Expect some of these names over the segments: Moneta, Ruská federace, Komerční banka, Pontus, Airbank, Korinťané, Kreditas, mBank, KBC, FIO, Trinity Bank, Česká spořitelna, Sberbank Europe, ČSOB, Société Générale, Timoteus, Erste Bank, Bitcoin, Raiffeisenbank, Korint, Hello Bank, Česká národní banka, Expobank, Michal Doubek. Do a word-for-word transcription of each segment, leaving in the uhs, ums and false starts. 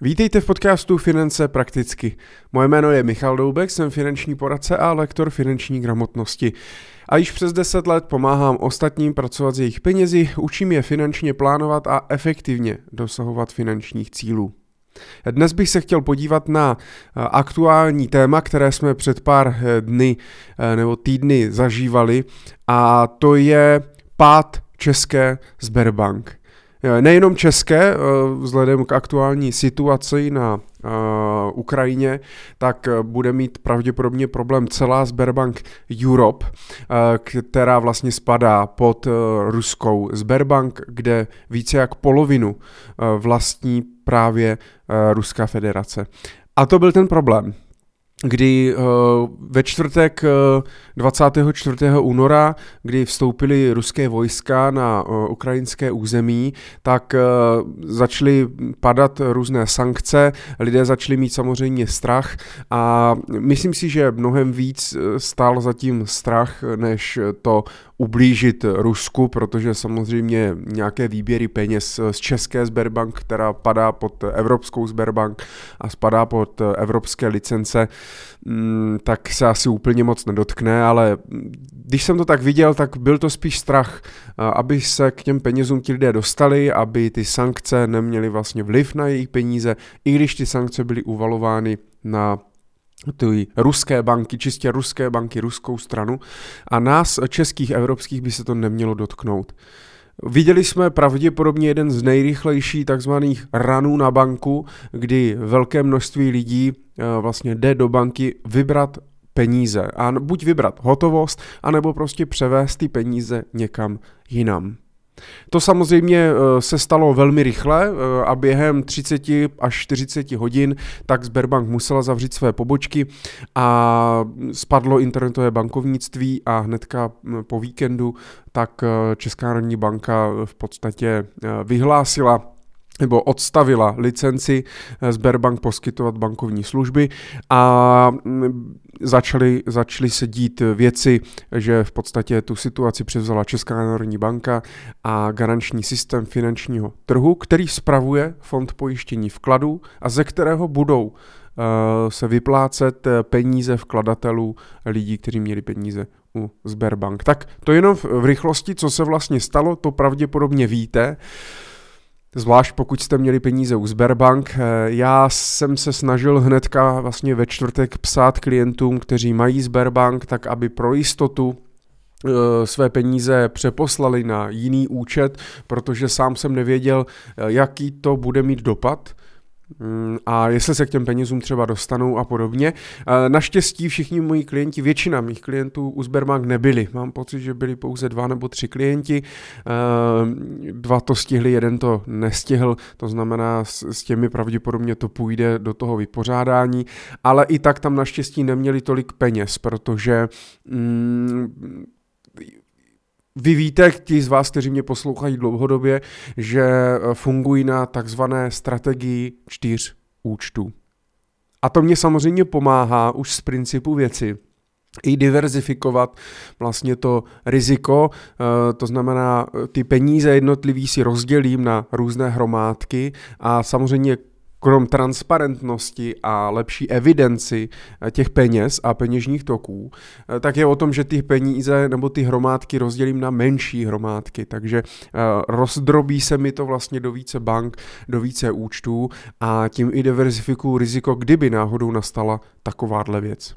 Vítejte v podcastu Finance prakticky. Moje jméno je Michal Doubek, jsem finanční poradce a lektor finanční gramotnosti. A již přes deset let pomáhám ostatním pracovat s jejich penězi, učím je finančně plánovat a efektivně dosahovat finančních cílů. Dnes bych se chtěl podívat na aktuální téma, které jsme před pár dny nebo týdny zažívali, a to je pád české Sberbank. Nejenom české, vzhledem k aktuální situaci na Ukrajině, tak bude mít pravděpodobně problém celá Sberbank Europe, která vlastně spadá pod ruskou Sberbank, kde více jak polovinu vlastní právě Ruská federace. A to byl ten problém, kdy ve čtvrtek dvacátého čtvrtého února, kdy vstoupily ruské vojska na ukrajinské území, tak začaly padat různé sankce, lidé začali mít samozřejmě strach a myslím si, že mnohem víc stál zatím strach, než to ublížit Rusku, protože samozřejmě nějaké výběry peněz z české Sberbank, která padá pod evropskou Sberbank a spadá pod evropské licence, tak se asi úplně moc nedotkne, ale když jsem to tak viděl, tak byl to spíš strach, aby se k těm penězům ti lidé dostali, aby ty sankce neměly vlastně vliv na jejich peníze, i když ty sankce byly uvalovány na ty ruské banky, čistě ruské banky, ruskou stranu, a nás, českých, evropských, by se to nemělo dotknout. Viděli jsme pravděpodobně jeden z nejrychlejších takzvaných ranů na banku, kdy velké množství lidí vlastně jde do banky vybrat peníze. A buď vybrat hotovost, anebo prostě převést ty peníze někam jinam. To samozřejmě se stalo velmi rychle a během třicet až čtyřicet hodin tak Sberbank musela zavřít své pobočky a spadlo internetové bankovnictví a hnedka po víkendu tak Česká národní banka v podstatě vyhlásila nebo odstavila licenci Sberbank poskytovat bankovní služby a začaly, začaly se dít věci, že v podstatě tu situaci převzala Česká národní banka a garanční systém finančního trhu, který spravuje fond pojištění vkladů a ze kterého budou se vyplácet peníze vkladatelů, lidí, kteří měli peníze u Sberbank. Tak to jenom v rychlosti, co se vlastně stalo, to pravděpodobně víte. Zvlášť pokud jste měli peníze u Sberbank. Já jsem se snažil hnedka vlastně ve čtvrtek psát klientům, kteří mají Sberbank, tak aby pro jistotu své peníze přeposlali na jiný účet, protože sám jsem nevěděl, jaký to bude mít dopad a jestli se k těm penězům třeba dostanou a podobně. Naštěstí všichni moji klienti, většina mých klientů u Sberbank nebyli. Mám pocit, že byli pouze dva nebo tři klienti. Dva to stihli, jeden to nestihl, to znamená s těmi pravděpodobně to půjde do toho vypořádání, ale i tak tam naštěstí neměli tolik peněz, protože mm, vy víte, ti z vás, kteří mě poslouchají dlouhodobě, že fungují na takzvané strategii čtyř účtů. A to mě samozřejmě pomáhá už z principu věci i diverzifikovat vlastně to riziko, to znamená ty peníze jednotlivý si rozdělím na různé hromádky a samozřejmě krom transparentnosti a lepší evidenci těch peněz a peněžních toků, tak je o tom, že ty peníze nebo ty hromádky rozdělím na menší hromádky, takže rozdrobí se mi to vlastně do více bank, do více účtů a tím i diverzifikuju riziko, kdyby náhodou nastala takováhle věc.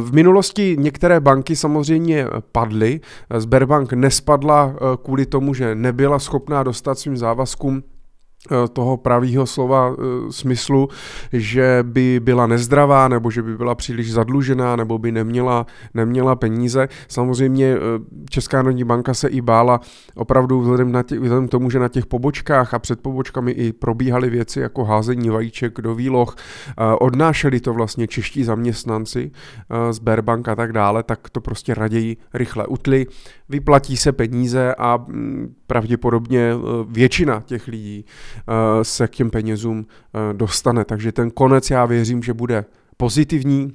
V minulosti některé banky samozřejmě padly, Sberbank nespadla kvůli tomu, že nebyla schopná dostat svým závazkům toho pravýho slova smyslu, že by byla nezdravá, nebo že by byla příliš zadlužená, nebo by neměla, neměla peníze. Samozřejmě Česká národní banka se i bála opravdu vzhledem, na tě, vzhledem k tomu, že na těch pobočkách a před pobočkami i probíhaly věci jako házení vajíček do výloh, odnášeli to vlastně čeští zaměstnanci z Sberbank a tak dále, tak to prostě raději rychle utli, vyplatí se peníze a pravděpodobně většina těch lidí se k těm penězům dostane. Takže ten konec já věřím, že bude pozitivní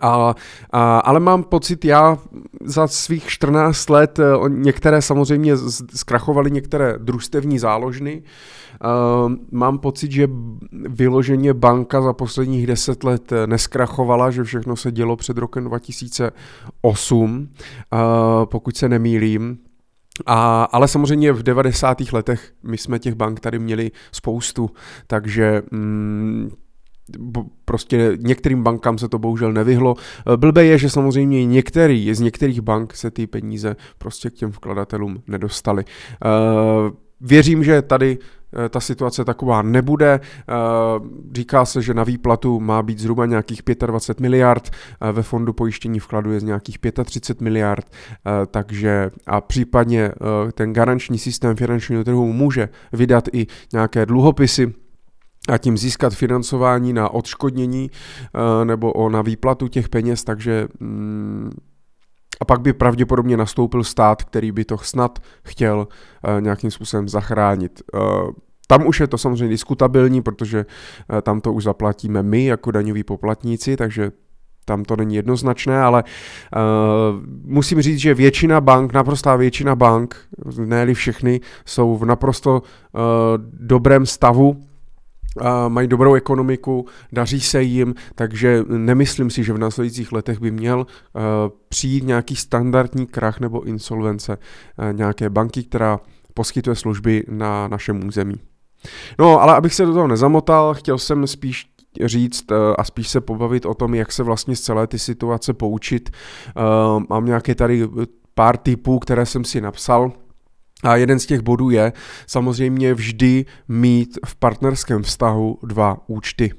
A, a, ale mám pocit, já za svých čtrnáct let, některé samozřejmě zkrachovaly některé družstevní záložny, Uh, mám pocit, že vyloženě banka za posledních deset let neskrachovala, že všechno se dělo před rokem dva tisíce osm, uh, pokud se nemýlím. A, ale samozřejmě v devadesátých letech my jsme těch bank tady měli spoustu, takže... Mm, prostě některým bankám se to bohužel nevyhlo. Blbé je, že samozřejmě některý, z některých bank se ty peníze prostě k těm vkladatelům nedostaly. Věřím, že tady ta situace taková nebude. Říká se, že na výplatu má být zhruba nějakých dvacet pět miliard, ve fondu pojištění vkladu je z nějakých třicet pět miliard, takže a případně ten garanční systém finančního trhu může vydat i nějaké dluhopisy, a tím získat financování na odškodnění nebo na výplatu těch peněz, takže a pak by pravděpodobně nastoupil stát, který by to snad chtěl nějakým způsobem zachránit. Tam už je to samozřejmě diskutabilní, protože tam to už zaplatíme my jako daňoví poplatníci, takže tam to není jednoznačné, ale uh, musím říct, že většina bank, naprostá většina bank, ne-li všechny, jsou v naprosto uh, dobrém stavu, mají dobrou ekonomiku, daří se jim, takže nemyslím si, že v následujících letech by měl přijít nějaký standardní krach nebo insolvence nějaké banky, která poskytuje služby na našem území. No, ale abych se do toho nezamotal, chtěl jsem spíš říct a spíš se pobavit o tom, jak se vlastně z celé ty situace poučit. Mám nějaké tady pár tipů, které jsem si napsal. A jeden z těch bodů je samozřejmě vždy mít v partnerském vztahu dva účty.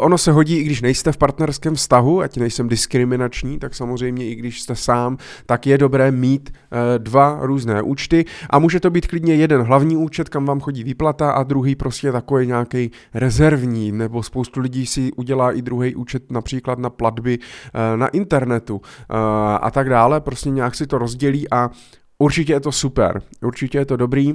Ono se hodí, i když nejste v partnerském vztahu, ať nejsem diskriminační, tak samozřejmě i když jste sám, tak je dobré mít dva různé účty a může to být klidně jeden hlavní účet, kam vám chodí výplata a druhý prostě takový nějaký rezervní, nebo spoustu lidí si udělá i druhý účet například na platby na internetu a tak dále, prostě nějak si to rozdělí a určitě je to super, určitě je to dobrý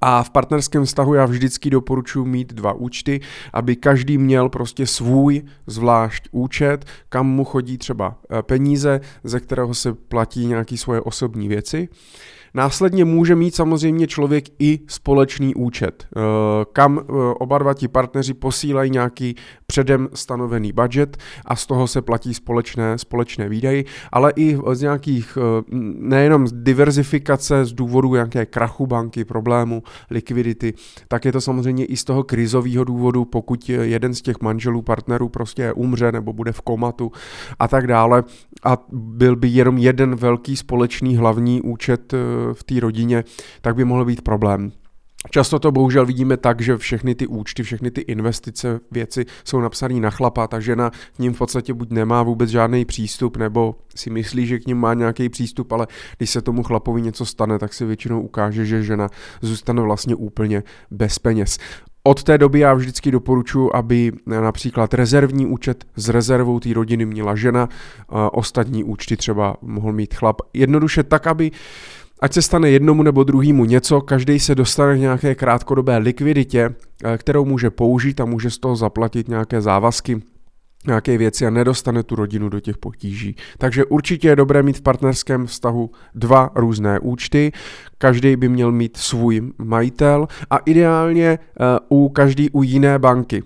a v partnerském vztahu já vždycky doporučuji mít dva účty, aby každý měl prostě svůj zvlášť účet, kam mu chodí třeba peníze, ze kterého se platí nějaké svoje osobní věci. Následně může mít samozřejmě člověk i společný účet, kam oba dva ti partneři posílají nějaký předem stanovený budget a z toho se platí společné, společné výdaje, ale i z nějakých nejenom z diverzifikace, z důvodu nějaké krachu banky, problému, likvidity, tak je to samozřejmě i z toho krizového důvodu, pokud jeden z těch manželů, partnerů prostě umře nebo bude v komatu a tak dále a byl by jenom jeden velký společný hlavní účet v té rodině, tak by mohl být problém. Často to bohužel vidíme tak, že všechny ty účty, všechny ty investice, věci jsou napsané na chlapa, ta žena k nim v podstatě buď nemá vůbec žádný přístup, nebo si myslí, že k nim má nějaký přístup, ale když se tomu chlapovi něco stane, tak se většinou ukáže, že žena zůstane vlastně úplně bez peněz. Od té doby já vždycky doporučuji, aby například rezervní účet s rezervou té rodiny měla žena, ostatní účty třeba mohl mít chlap. Jednoduše tak, aby ať se stane jednomu nebo druhému něco, každý se dostane k nějaké krátkodobé likviditě, kterou může použít a může z toho zaplatit nějaké závazky, nějaké věci a nedostane tu rodinu do těch potíží. Takže určitě je dobré mít v partnerském vztahu dva různé účty, každý by měl mít svůj majitel a ideálně u každý u jiné banky.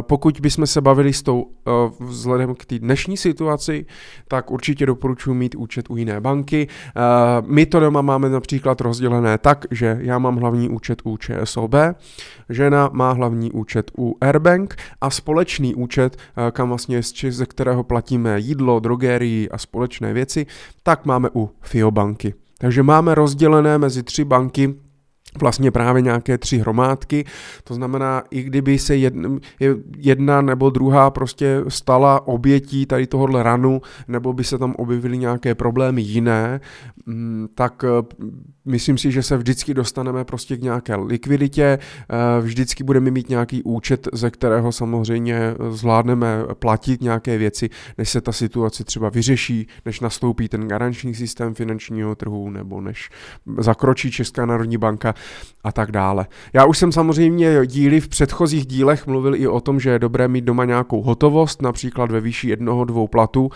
Pokud bychom se bavili s tou vzhledem k té dnešní situaci, tak určitě doporučuji mít účet u jiné banky. My to doma máme například rozdělené tak, že já mám hlavní účet u ČSOB, žena má hlavní účet u Airbank a společný účet, kam vlastně ze kterého platíme jídlo, drogérii a společné věci, tak máme u F I O banky. Takže máme rozdělené mezi tři banky vlastně právě nějaké tři hromádky, to znamená, i kdyby se jedna, jedna nebo druhá prostě stala obětí tady tohohle ranu, nebo by se tam objevily nějaké problémy jiné, tak myslím si, že se vždycky dostaneme prostě k nějaké likviditě, vždycky budeme mít nějaký účet, ze kterého samozřejmě zvládneme platit nějaké věci, než se ta situace třeba vyřeší, než nastoupí ten garanční systém finančního trhu, nebo než zakročí Česká národní banka. a tak dále. Já už jsem samozřejmě díly v předchozích dílech mluvil i o tom, že je dobré mít doma nějakou hotovost, například ve výši jednoho, dvou platů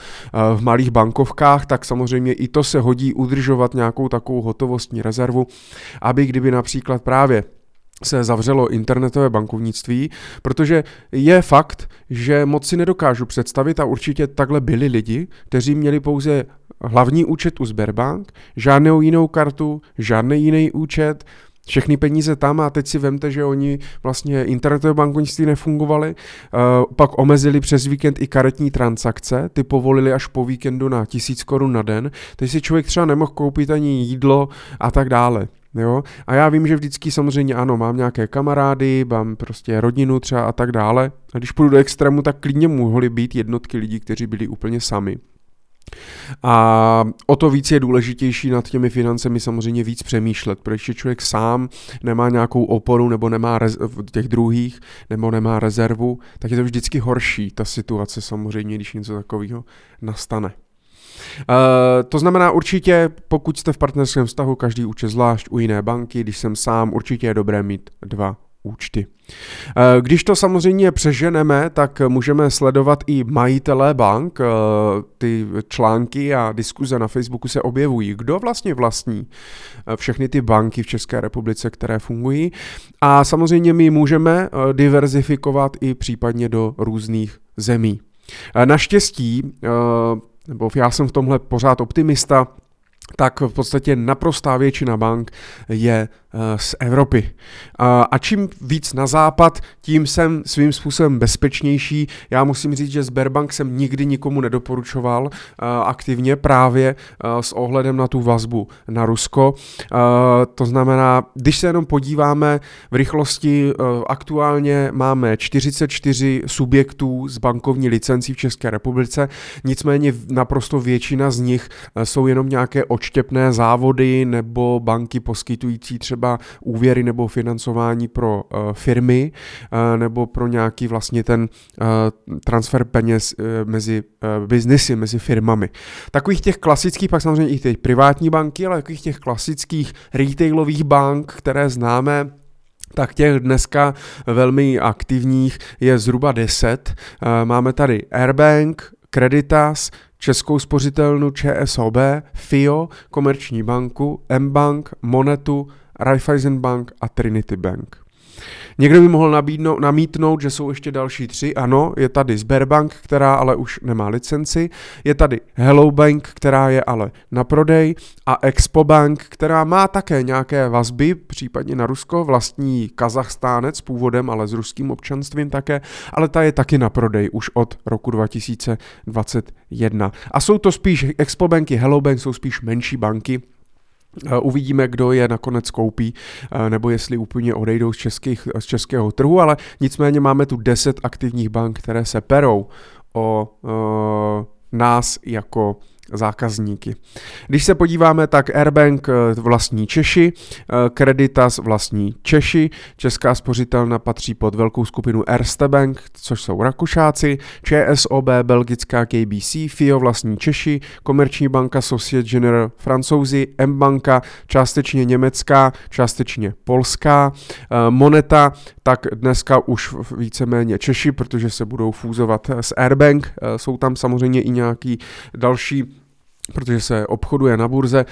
v malých bankovkách, tak samozřejmě i to se hodí udržovat nějakou takovou hotovostní rezervu, aby kdyby například právě se zavřelo internetové bankovnictví, protože je fakt, že moc si nedokážu představit a určitě takhle byli lidi, kteří měli pouze hlavní účet u Sberbank, žádnou jinou kartu, žádný jiný účet, všechny peníze tam a teď si vemte, že oni vlastně internetové bankovnictví nefungovaly, pak omezili přes víkend i karetní transakce, ty povolili až po víkendu na tisíc korun na den, teď si člověk třeba nemohl koupit ani jídlo a tak dále. Jo? A já vím, že vždycky samozřejmě ano, mám nějaké kamarády, mám prostě rodinu třeba a tak dále. A když půjdu do extrému, tak klidně mohly být jednotky lidí, kteří byli úplně sami. A o to víc je důležitější nad těmi financemi samozřejmě víc přemýšlet, protože člověk sám nemá nějakou oporu nebo nemá rez- těch druhých, nebo nemá rezervu, tak je to vždycky horší ta situace samozřejmě, když něco takového nastane. Uh, to znamená určitě, pokud jste v partnerském vztahu, každý účet zvlášť u jiné banky, když jsem sám, určitě je dobré mít dva účty. Uh, když to samozřejmě přeženeme, tak můžeme sledovat i majitele bank, uh, ty články a diskuze na Facebooku se objevují, kdo vlastně vlastní všechny ty banky v České republice, které fungují a samozřejmě my můžeme diverzifikovat i případně do různých zemí. Uh, naštěstí uh, nebo já jsem v tomhle pořád optimista, tak v podstatě naprostá většina bank je z Evropy. A čím víc na západ, tím jsem svým způsobem bezpečnější. Já musím říct, že Sberbank jsem nikdy nikomu nedoporučoval aktivně právě s ohledem na tu vazbu na Rusko. To znamená, když se jenom podíváme v rychlosti, aktuálně máme čtyřicet čtyři subjektů s bankovní licencí v České republice, nicméně naprosto většina z nich jsou jenom nějaké odštěpné závody nebo banky poskytující třeba úvěry nebo financování pro uh, firmy uh, nebo pro nějaký vlastně ten uh, transfer peněz uh, mezi uh, biznesy, mezi firmami. Takových těch klasických, pak samozřejmě i těch privátní banky, ale takových těch klasických retailových bank, které známe, tak těch dneska velmi aktivních je zhruba deset. Uh, máme tady Airbank, Kreditas, Českou spořitelnu, ČSOB, F I O, Komerční banku, mBank, Monetu, Raiffeisenbank a Trinity Bank. Někdo by mohl nabídnout, namítnout, že jsou ještě další tři. Ano, je tady Sberbank, která ale už nemá licenci. Je tady Hello Bank, která je ale na prodej. A Expobank, která má také nějaké vazby, případně na Rusko, vlastní Kazachstánec původem, ale s ruským občanstvím také, ale ta je taky na prodej už od roku dva tisíce dvacet jedna. A jsou to spíš Expobanky, Hello Bank jsou spíš menší banky. Uvidíme, kdo je nakonec koupí, nebo jestli úplně odejdou z, českých, z českého trhu, ale nicméně máme tu deset aktivních bank, které se perou o, o nás jako zákazníky. Když se podíváme, tak Airbank vlastní Češi, Kreditas vlastní Češi, Česká spořitelna patří pod velkou skupinu Erste Bank, což jsou Rakušáci, ČSOB, belgická K B C, F I O vlastní Češi, Komerční banka Société Générale Francouzi, mBanka, částečně německá, částečně polská, Moneta, tak dneska už víceméně Češi, protože se budou fúzovat s Airbank, jsou tam samozřejmě i nějaký další, protože se obchoduje na burze,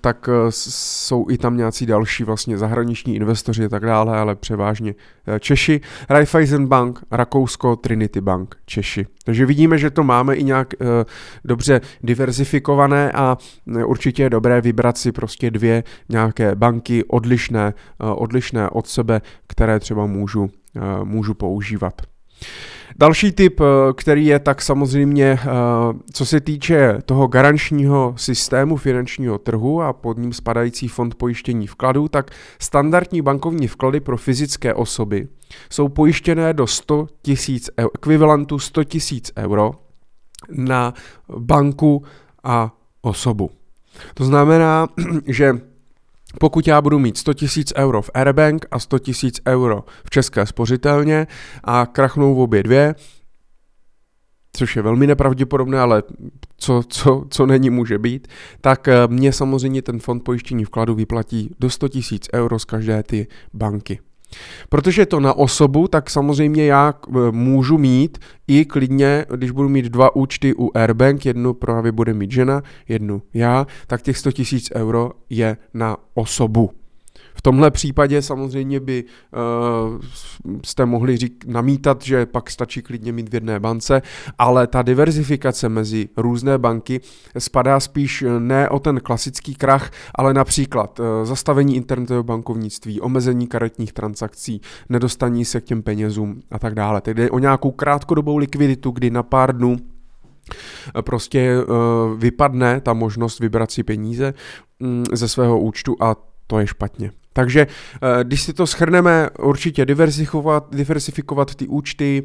tak jsou i tam nějací další vlastně zahraniční investoři a tak dále, ale převážně Češi. Raiffeisenbank, Rakousko, Trinity Bank, Češi. Takže vidíme, že to máme i nějak dobře diverzifikované a určitě je dobré vybrat si prostě dvě nějaké banky odlišné, odlišné od sebe, které třeba můžu, můžu používat. Další tip, který je tak samozřejmě, co se týče toho garančního systému finančního trhu a pod ním spadající fond pojištění vkladů, tak standardní bankovní vklady pro fyzické osoby jsou pojištěné do sto tisíc eur, ekvivalentu sto tisíc euro na banku a osobu. To znamená, že pokud já budu mít sto tisíc euro v Airbank a sto tisíc euro v České spořitelně a krachnou obě dvě, což je velmi nepravděpodobné, ale co, co, co není, může být, tak mě samozřejmě ten fond pojištění vkladu vyplatí do sto tisíc euro z každé ty banky. Protože je to na osobu, tak samozřejmě já můžu mít i klidně, když budu mít dva účty u Airbank, jednu právě bude mít žena, jednu já, tak těch sto tisíc euro je na osobu. V tomhle případě samozřejmě by uh, jste mohli řík, namítat, že pak stačí klidně mít v jedné bance, ale ta diverzifikace mezi různé banky spadá spíš ne o ten klasický krach, ale například uh, zastavení internetového bankovnictví, omezení karetních transakcí, nedostání se k těm penězům a tak dále. Takže jde o nějakou krátkodobou likviditu, kdy na pár dnů prostě uh, vypadne ta možnost vybrat si peníze um, ze svého účtu a to je špatně. Takže když si to shrneme, určitě diversifikovat, diversifikovat ty účty,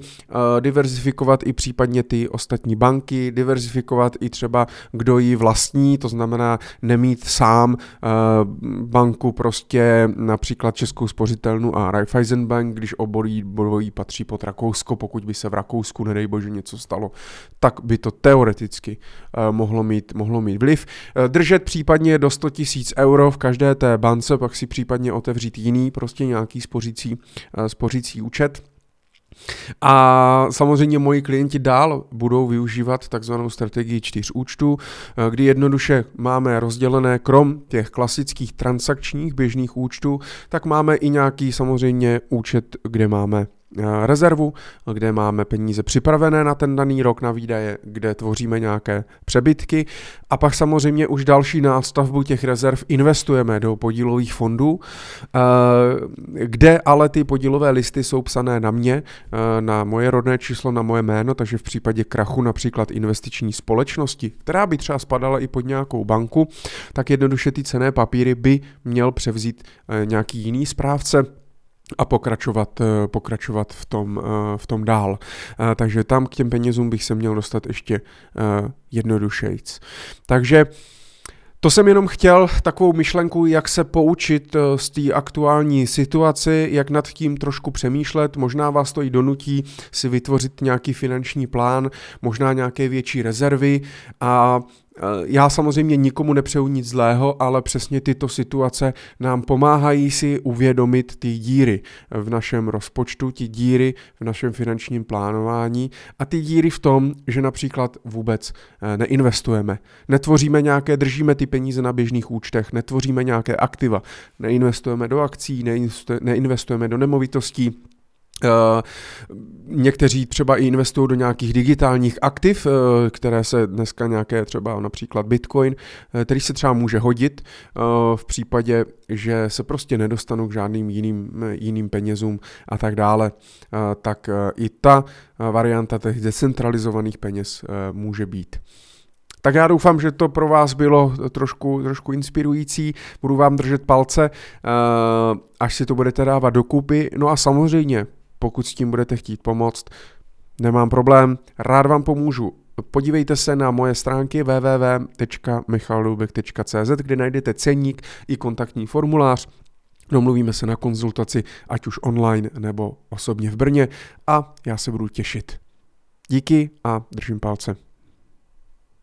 diversifikovat i případně ty ostatní banky, diversifikovat i třeba, kdo ji vlastní, to znamená nemít sám banku prostě například Českou spořitelnu a Raiffeisenbank, když obojí, obojí patří pod Rakousko, pokud by se v Rakousku, nedej bože, něco stalo, tak by to teoreticky mohlo mít, mohlo mít vliv. Držet případně do sto tisíc euro v každé té bance, pak si případně otevřít jiný, prostě nějaký spořící, spořící účet. A samozřejmě moji klienti dál budou využívat takzvanou strategii čtyř účtů, kdy jednoduše máme rozdělené krom těch klasických transakčních běžných účtů, tak máme i nějaký samozřejmě účet, kde máme rezervu, kde máme peníze připravené na ten daný rok na výdaje, kde tvoříme nějaké přebytky a pak samozřejmě už další nástavbu těch rezerv investujeme do podílových fondů, kde ale ty podílové listy jsou psané na mě, na moje rodné číslo, na moje jméno, takže v případě krachu například investiční společnosti, která by třeba spadala i pod nějakou banku, tak jednoduše ty cenné papíry by měl převzít nějaký jiný správce a pokračovat, pokračovat v tom, v tom dál. Takže tam k těm penězům bych se měl dostat ještě jednodušejc. Takže to jsem jenom chtěl takovou myšlenku, jak se poučit z té aktuální situaci, jak nad tím trošku přemýšlet, možná vás to i donutí si vytvořit nějaký finanční plán, možná nějaké větší rezervy a já samozřejmě nikomu nepřeju nic zlého, ale přesně tyto situace nám pomáhají si uvědomit ty díry v našem rozpočtu, ty díry v našem finančním plánování a ty díry v tom, že například vůbec neinvestujeme. Netvoříme nějaké, držíme ty peníze na běžných účtech, netvoříme nějaké aktiva, neinvestujeme do akcí, neinvestujeme do nemovitostí. Uh, někteří třeba i investují do nějakých digitálních aktiv, uh, které se dneska nějaké třeba například Bitcoin, uh, který se třeba může hodit uh, v případě, že se prostě nedostanou k žádným jiným, jiným penězům a tak dále, uh, tak uh, i ta varianta těch decentralizovaných peněz uh, může být. Tak já doufám, že to pro vás bylo trošku, trošku inspirující, budu vám držet palce, uh, až si to budete dávat dokupy, no a samozřejmě pokud s tím budete chtít pomoct, nemám problém, rád vám pomůžu. Podívejte se na moje stránky w w w tečka michal doubek tečka c z, kde najdete ceník i kontaktní formulář. Domluvíme se na konzultaci, ať už online nebo osobně v Brně a já se budu těšit. Díky a držím palce.